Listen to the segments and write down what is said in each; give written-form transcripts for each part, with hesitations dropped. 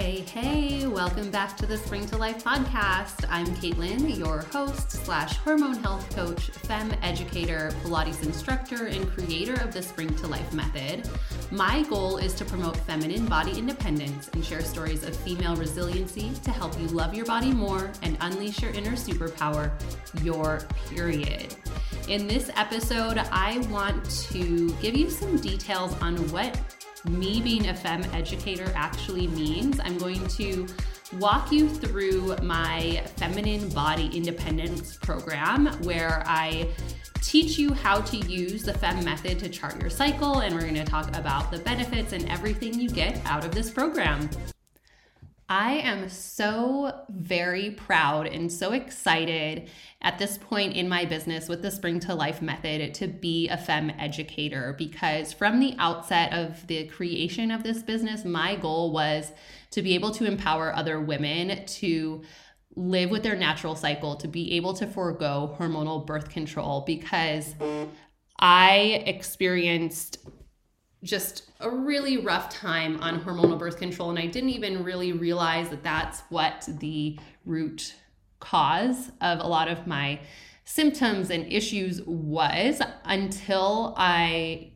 Hey, welcome back to the Spring to Life podcast. I'm Caitlin, your host / hormone health coach, FEMM educator, Pilates instructor, and creator of the Spring to Life method. My goal is to promote feminine body independence and share stories of female resiliency to help you love your body more and unleash your inner superpower, your period. In this episode, I want to give you some details on what me being a FEMM educator actually means. I'm going to walk you through my Feminine Body Independence program, where I teach you how to use the FEMM method to chart your cycle, and we're going to talk about the benefits and everything you get out of this program. I am so very proud and so excited at this point in my business with the Spring to Life method to be a FEMM educator, because from the outset of the creation of this business, my goal was to be able to empower other women to live with their natural cycle, to be able to forego hormonal birth control, because I experienced just a really rough time on hormonal birth control, and I didn't even really realize that that's what the root cause of a lot of my symptoms and issues was until I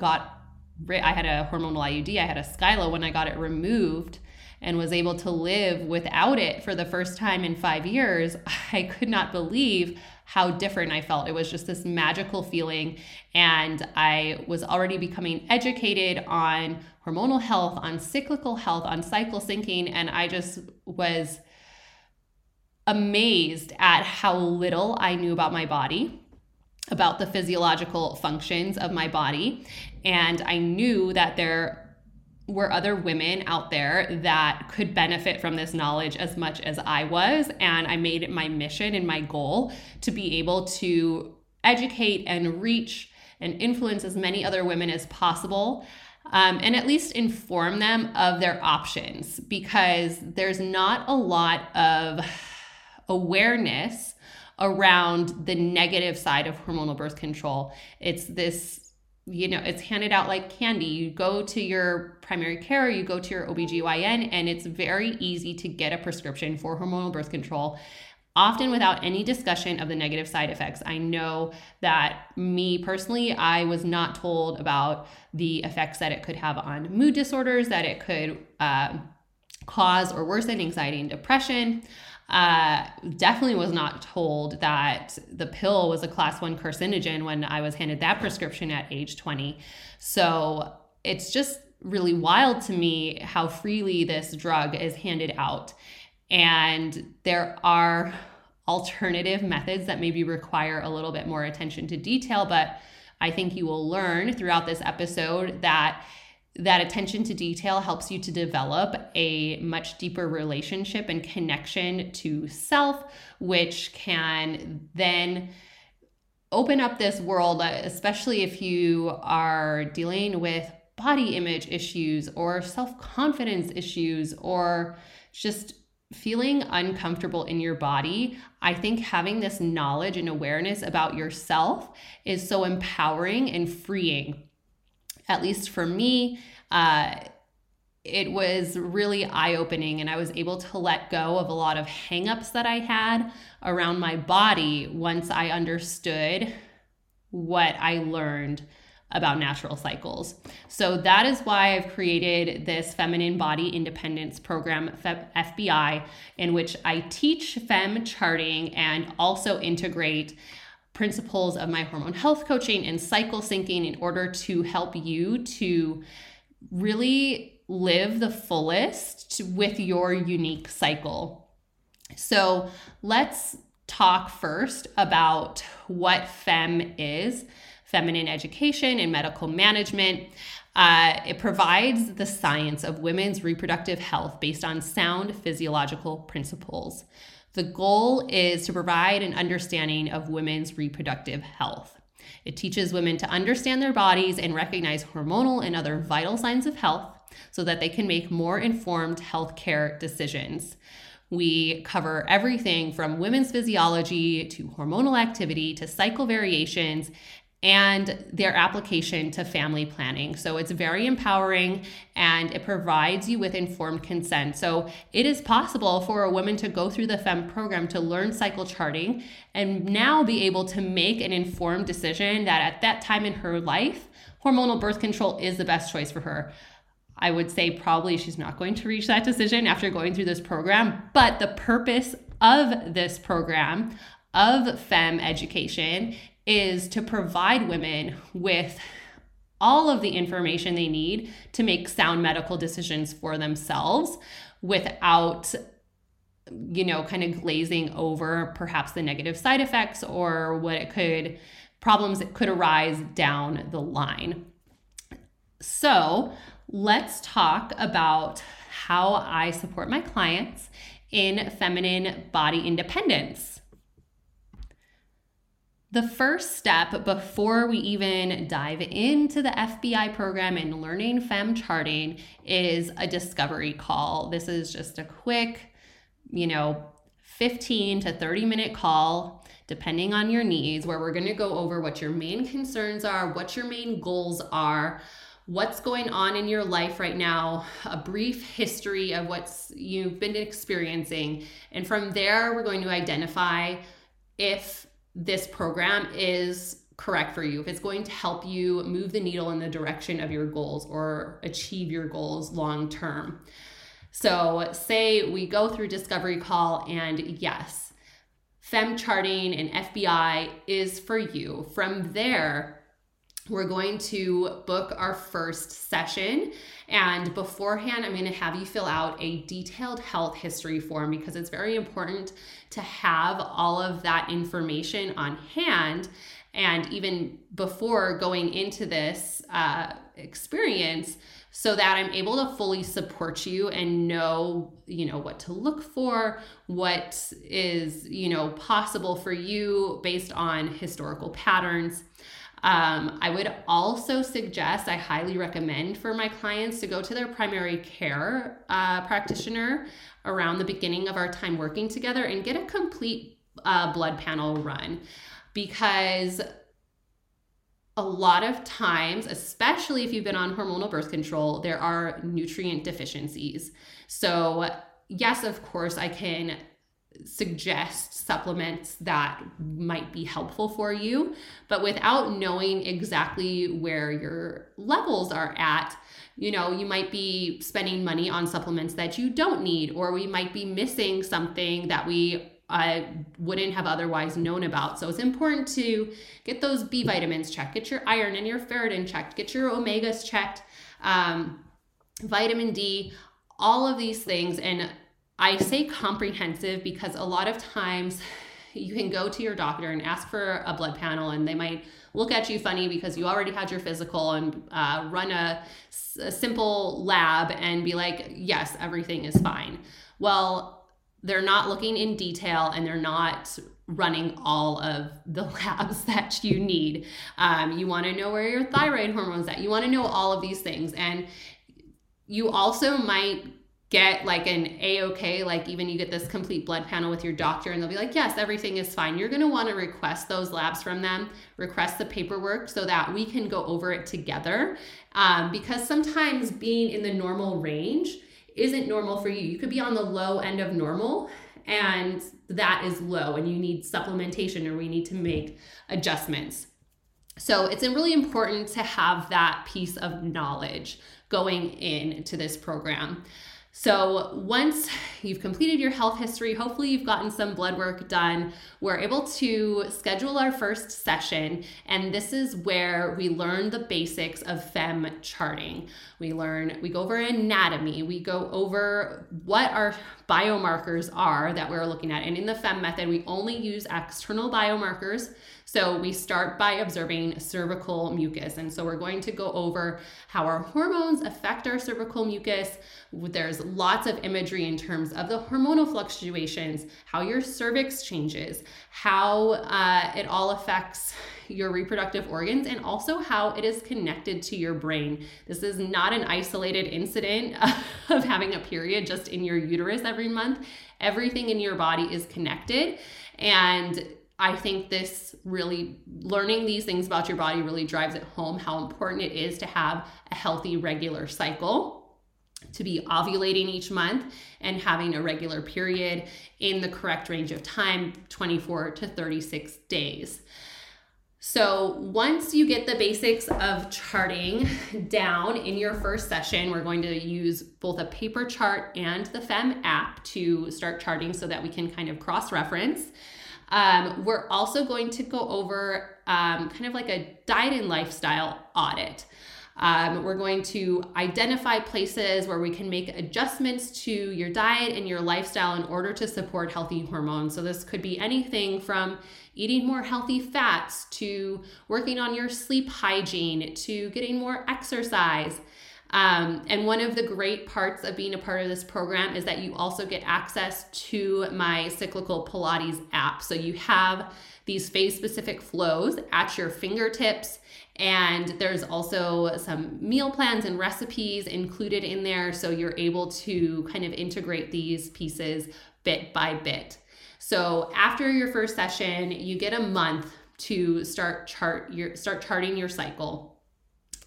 had a hormonal IUD, I had a Skyla when I got it removed and was able to live without it for the first time in 5 years. I could not believe how different I felt. It was just this magical feeling, and I was already becoming educated on hormonal health, on cyclical health, on cycle syncing, and I just was amazed at how little I knew about my body, about the physiological functions of my body. And I knew that there were other women out there that could benefit from this knowledge as much as I was. And I made it my mission and my goal to be able to educate and reach and influence as many other women as possible, and at least inform them of their options, because there's not a lot of awareness around the negative side of hormonal birth control. It's this, it's handed out like candy. You go to your primary care, you go to your OBGYN, and it's very easy to get a prescription for hormonal birth control, often without any discussion of the negative side effects. I know that me personally, I was not told about the effects that it could have on mood disorders, that it could cause or worsen anxiety and depression. Definitely was not told that the pill was a class 1 carcinogen when I was handed that prescription at age 20. So it's just really wild to me how freely this drug is handed out. And there are alternative methods that maybe require a little bit more attention to detail, but I think you will learn throughout this episode that attention to detail helps you to develop a much deeper relationship and connection to self, which can then open up this world, especially if you are dealing with body image issues or self-confidence issues or just feeling uncomfortable in your body. I think having this knowledge and awareness about yourself is so empowering and freeing. At least for me, it was really eye-opening, and I was able to let go of a lot of hang-ups that I had around my body once I understood what I learned about natural cycles. So that is why I've created this Feminine Body Independence program, FBI, in which I teach FEMM charting and also integrate principles of my hormone health coaching and cycle syncing in order to help you to really live the fullest with your unique cycle. So let's talk first about what FEMM is, feminine education and medical management. It provides the science of women's reproductive health based on sound physiological principles. The goal is to provide an understanding of women's reproductive health. It teaches women to understand their bodies and recognize hormonal and other vital signs of health so that they can make more informed healthcare decisions. We cover everything from women's physiology to hormonal activity to cycle variations and their application to family planning. So it's very empowering, and it provides you with informed consent. So it is possible for a woman to go through the FEMM program to learn cycle charting and now be able to make an informed decision that at that time in her life, hormonal birth control is the best choice for her. I would say probably she's not going to reach that decision after going through this program, but the purpose of this program of FEMM education is to provide women with all of the information they need to make sound medical decisions for themselves without, you know, kind of glazing over perhaps the negative side effects or what it could, problems that could arise down the line. So let's talk about how I support my clients in feminine body independence. The first step before we even dive into the FBI program and learning FEMM charting is a discovery call. This is just a quick, 15 to 30-minute call, depending on your needs, where we're going to go over what your main concerns are, what your main goals are, what's going on in your life right now, a brief history of what you've been experiencing. And from there, we're going to identify if this program is correct for you, if it's going to help you move the needle in the direction of your goals or achieve your goals long term. So say we go through discovery call and yes, FEMM charting and FBI is for you. From there, we're going to book our first session, and beforehand, I'm going to have you fill out a detailed health history form because it's very important to have all of that information on hand. And even before going into this experience, so that I'm able to fully support you and know, what to look for, what is, possible for you based on historical patterns. I would also suggest, I highly recommend for my clients to go to their primary care practitioner around the beginning of our time working together and get a complete blood panel run, because a lot of times, especially if you've been on hormonal birth control, there are nutrient deficiencies. So yes, of course, I can suggest supplements that might be helpful for you, but without knowing exactly where your levels are at, you might be spending money on supplements that you don't need, or we might be missing something that we wouldn't have otherwise known about. So it's important to get those B vitamins checked, get your iron and your ferritin checked, get your omegas checked, vitamin D, all of these things. And I say comprehensive because a lot of times you can go to your doctor and ask for a blood panel and they might look at you funny because you already had your physical and run a simple lab and be like, yes, everything is fine. Well, they're not looking in detail and they're not running all of the labs that you need. You want to know where your thyroid hormone's at. You want to know all of these things. And you also might get like an A-OK, like even you get this complete blood panel with your doctor and they'll be like, yes, everything is fine. You're going to want to request those labs from them, request the paperwork so that we can go over it together. Because sometimes being in the normal range isn't normal for you. You could be on the low end of normal and that is low and you need supplementation or we need to make adjustments. So it's really important to have that piece of knowledge going into this program. So once you've completed your health history, hopefully you've gotten some blood work done, we're able to schedule our first session. And this is where we learn the basics of FEMM charting. We go over anatomy, we go over what our biomarkers are that we're looking at. And in the FEMM method, we only use external biomarkers. So we start by observing cervical mucus. And so we're going to go over how our hormones affect our cervical mucus. There's lots of imagery in terms of the hormonal fluctuations, how your cervix changes, how it all affects your reproductive organs, and also how it is connected to your brain. This is not an isolated incident of having a period just in your uterus every month. Everything in your body is connected, and I think this really, learning these things about your body really drives it home how important it is to have a healthy, regular cycle, to be ovulating each month and having a regular period in the correct range of time, 24 to 36 days. So once you get the basics of charting down in your first session, we're going to use both a paper chart and the FEMM app to start charting so that we can kind of cross-reference. We're also going to go over kind of like a diet and lifestyle audit. We're going to identify places where we can make adjustments to your diet and your lifestyle in order to support healthy hormones. So this could be anything from eating more healthy fats to working on your sleep hygiene to getting more exercise. And one of the great parts of being a part of this program is that you also get access to my cyclical Pilates app. So you have these phase-specific flows at your fingertips, and there's also some meal plans and recipes included in there, so you're able to kind of integrate these pieces bit by bit. So after your first session, you get a month to start charting your cycle.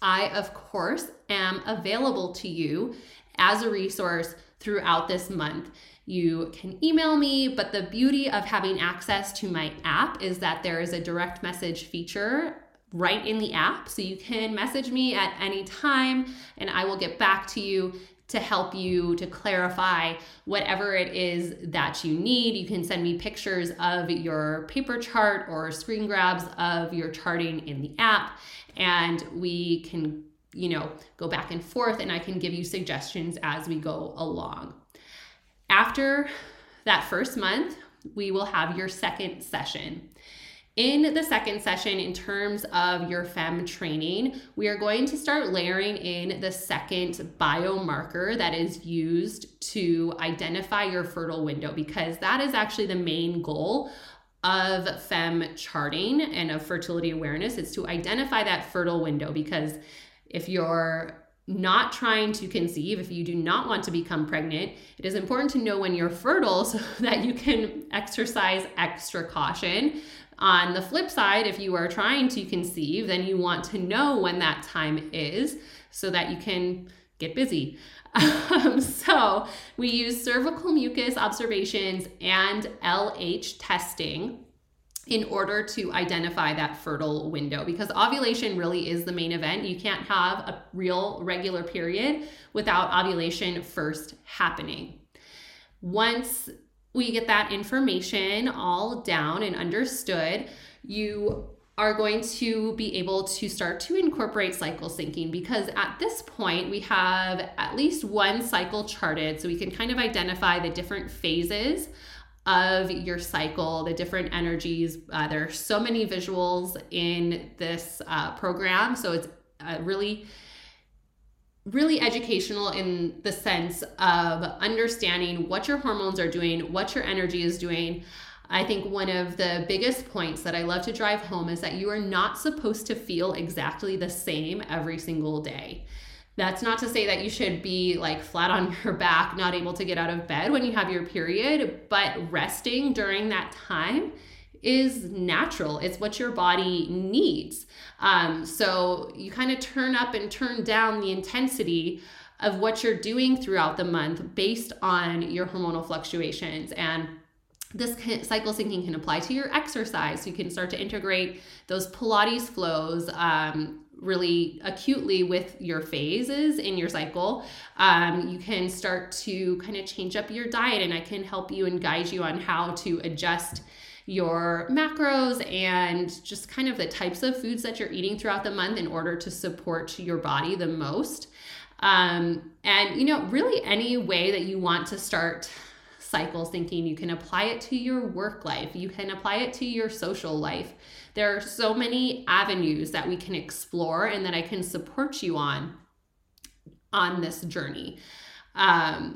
I, of course, am available to you as a resource throughout this month. You can email me, but the beauty of having access to my app is that there is a direct message feature right in the app. So you can message me at any time and I will get back to you to help you to clarify whatever it is that you need. You can send me pictures of your paper chart or screen grabs of your charting in the app, and we can, you know, go back and forth, and I can give you suggestions as we go along. After that first month, we will have your second session. In the second session, in terms of your FEMM training, we are going to start layering in the second biomarker that is used to identify your fertile window, because that is actually the main goal of FEMM charting and of fertility awareness. It's to identify that fertile window, because if you're not trying to conceive, if you do not want to become pregnant, it is important to know when you're fertile so that you can exercise extra caution. On the flip side, if you are trying to conceive, then you want to know when that time is so that you can get busy. So we use cervical mucus observations and LH testing in order to identify that fertile window, because ovulation really is the main event. You can't have a real regular period without ovulation first happening. Once we get that information all down and understood, you are going to be able to start to incorporate cycle syncing, because at this point we have at least one cycle charted, so we can kind of identify the different phases of your cycle, the different energies. There are so many visuals in this program, so it's really educational in the sense of understanding what your hormones are doing, what your energy is doing. I think one of the biggest points that I love to drive home is that you are not supposed to feel exactly the same every single day. That's not to say that you should be like flat on your back, not able to get out of bed when you have your period, but resting during that time is natural. It's what your body needs. So you kind of turn up and turn down the intensity of what you're doing throughout the month based on your hormonal fluctuations. And this cycle syncing can apply to your exercise. So you can start to integrate those Pilates flows really acutely with your phases in your cycle. You can start to kind of change up your diet, and I can help you and guide you on how to adjust your macros and just kind of the types of foods that you're eating throughout the month in order to support your body the most. And you know, really any way that you want to start cycle syncing, you can apply it to your work life, you can apply it to your social life. There are so many avenues that we can explore and that I can support you on this journey. Another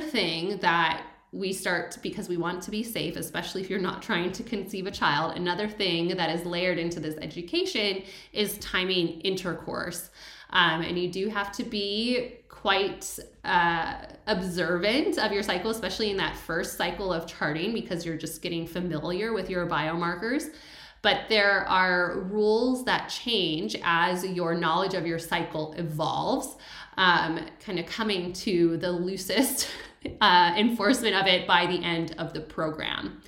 thing that we start, because we want it to be safe, especially if you're not trying to conceive a child. Another thing that is layered into this education is timing intercourse. And you do have to be quite observant of your cycle, especially in that first cycle of charting, because you're just getting familiar with your biomarkers. But there are rules that change as your knowledge of your cycle evolves, kind of coming to the loosest enforcement of it by the end of the program.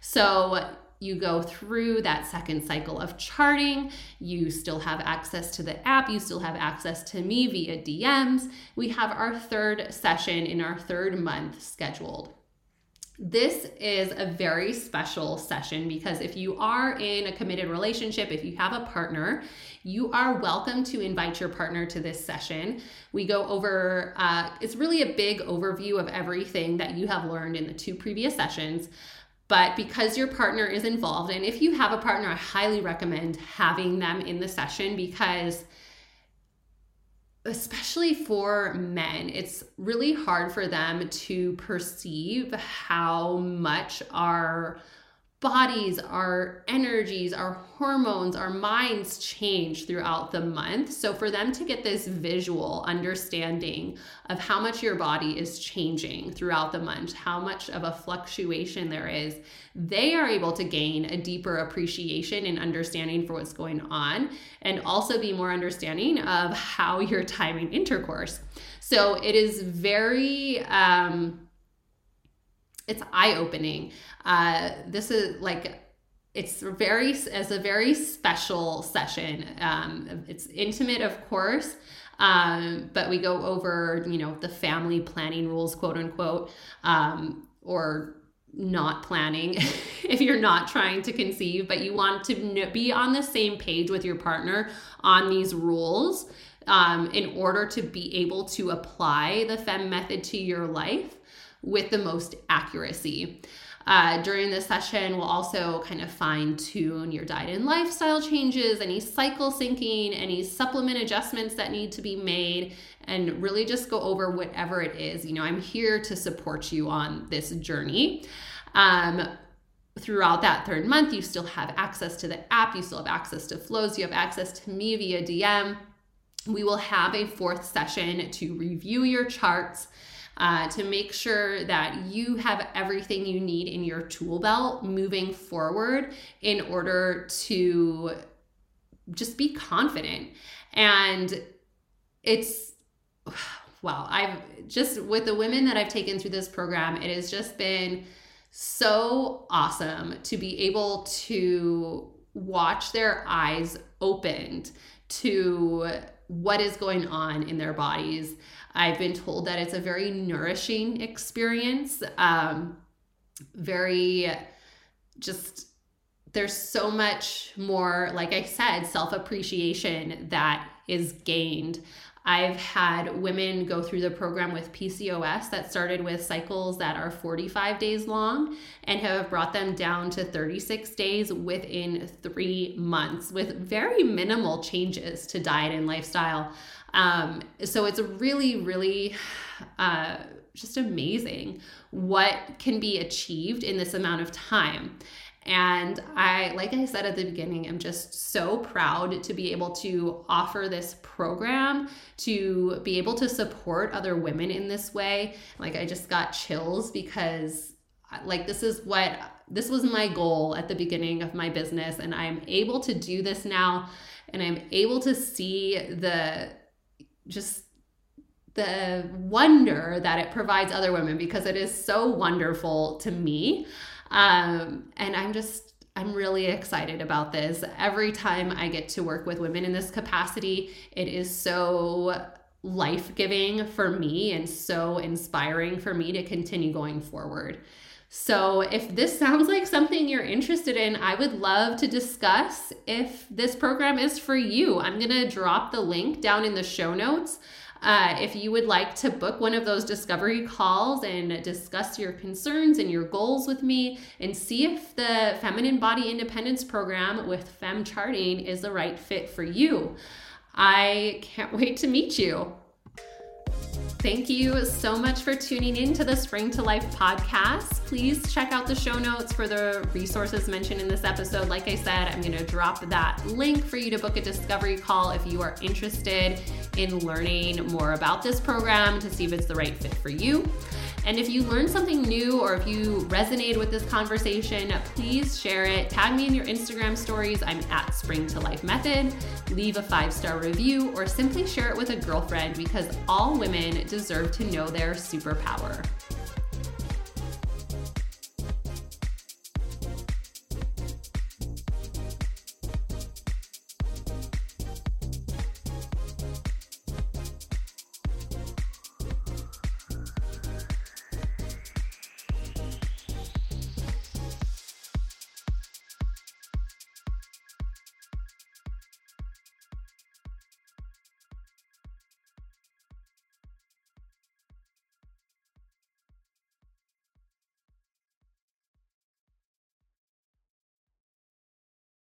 So you go through that second cycle of charting. You still have access to the app. You still have access to me via DMs. We have our third session in our third month scheduled. This is a very special session because if you are in a committed relationship, if you have a partner, you are welcome to invite your partner to this session. We go over, it's really a big overview of everything that you have learned in the two previous sessions. But because your partner is involved, and if you have a partner, I highly recommend having them in the session, because especially for men, it's really hard for them to perceive how much our bodies, our energies, our hormones, our minds change throughout the month. So for them to get this visual understanding of how much your body is changing throughout the month, how much of a fluctuation there is, they are able to gain a deeper appreciation and understanding for what's going on, and also be more understanding of how you're timing intercourse. So it is very, it's eye-opening. This is like, it's a very special session. It's intimate, of course, but we go over, you know, the family planning rules, quote unquote, or not planning if you're not trying to conceive, but you want to be on the same page with your partner on these rules in order to be able to apply the FEMM method to your life with the most accuracy. During this session, we'll also kind of fine tune your diet and lifestyle changes, any cycle syncing, any supplement adjustments that need to be made, and really just go over whatever it is. You know, I'm here to support you on this journey. Throughout that third month, you still have access to the app, you still have access to flows, you have access to me via DM. We will have a fourth session to review your charts, to make sure that you have everything you need in your tool belt moving forward in order to just be confident. And it's, wow, I've just, with the women that I've taken through this program, it has just been so awesome to be able to watch their eyes opened to what is going on in their bodies. I've been told that it's a very nourishing experience. Very just, there's so much more, like I said, self-appreciation that is gained. I've had women go through the program with PCOS that started with cycles that are 45 days long and have brought them down to 36 days within 3 months with very minimal changes to diet and lifestyle. So it's really, really just amazing what can be achieved in this amount of time. And I, like I said at the beginning, I'm just so proud to be able to offer this program, to be able to support other women in this way. Like, I just got chills because, like, this was my goal at the beginning of my business, and I'm able to do this now, and I'm able to see the wonder that it provides other women, because it is so wonderful to me. And I'm really excited about this. Every time I get to work with women in this capacity, it is so life-giving for me and so inspiring for me to continue going forward. So if this sounds like something you're interested in, I would love to discuss if this program is for you. I'm going to drop the link down in the show notes. If you would like to book one of those discovery calls and discuss your concerns and your goals with me and see if the Feminine Body Independence program with FEMM charting is the right fit for you. I can't wait to meet you. Thank you so much for tuning in to the Spring to Life podcast. Please check out the show notes for the resources mentioned in this episode. Like I said, I'm going to drop that link for you to book a discovery call if you are interested in learning more about this program to see if it's the right fit for you. And if you learned something new or if you resonated with this conversation, please share it. Tag me in your Instagram stories. I'm at Spring to Life Method. Leave a 5-star review or simply share it with a girlfriend because all women deserve to know their superpower.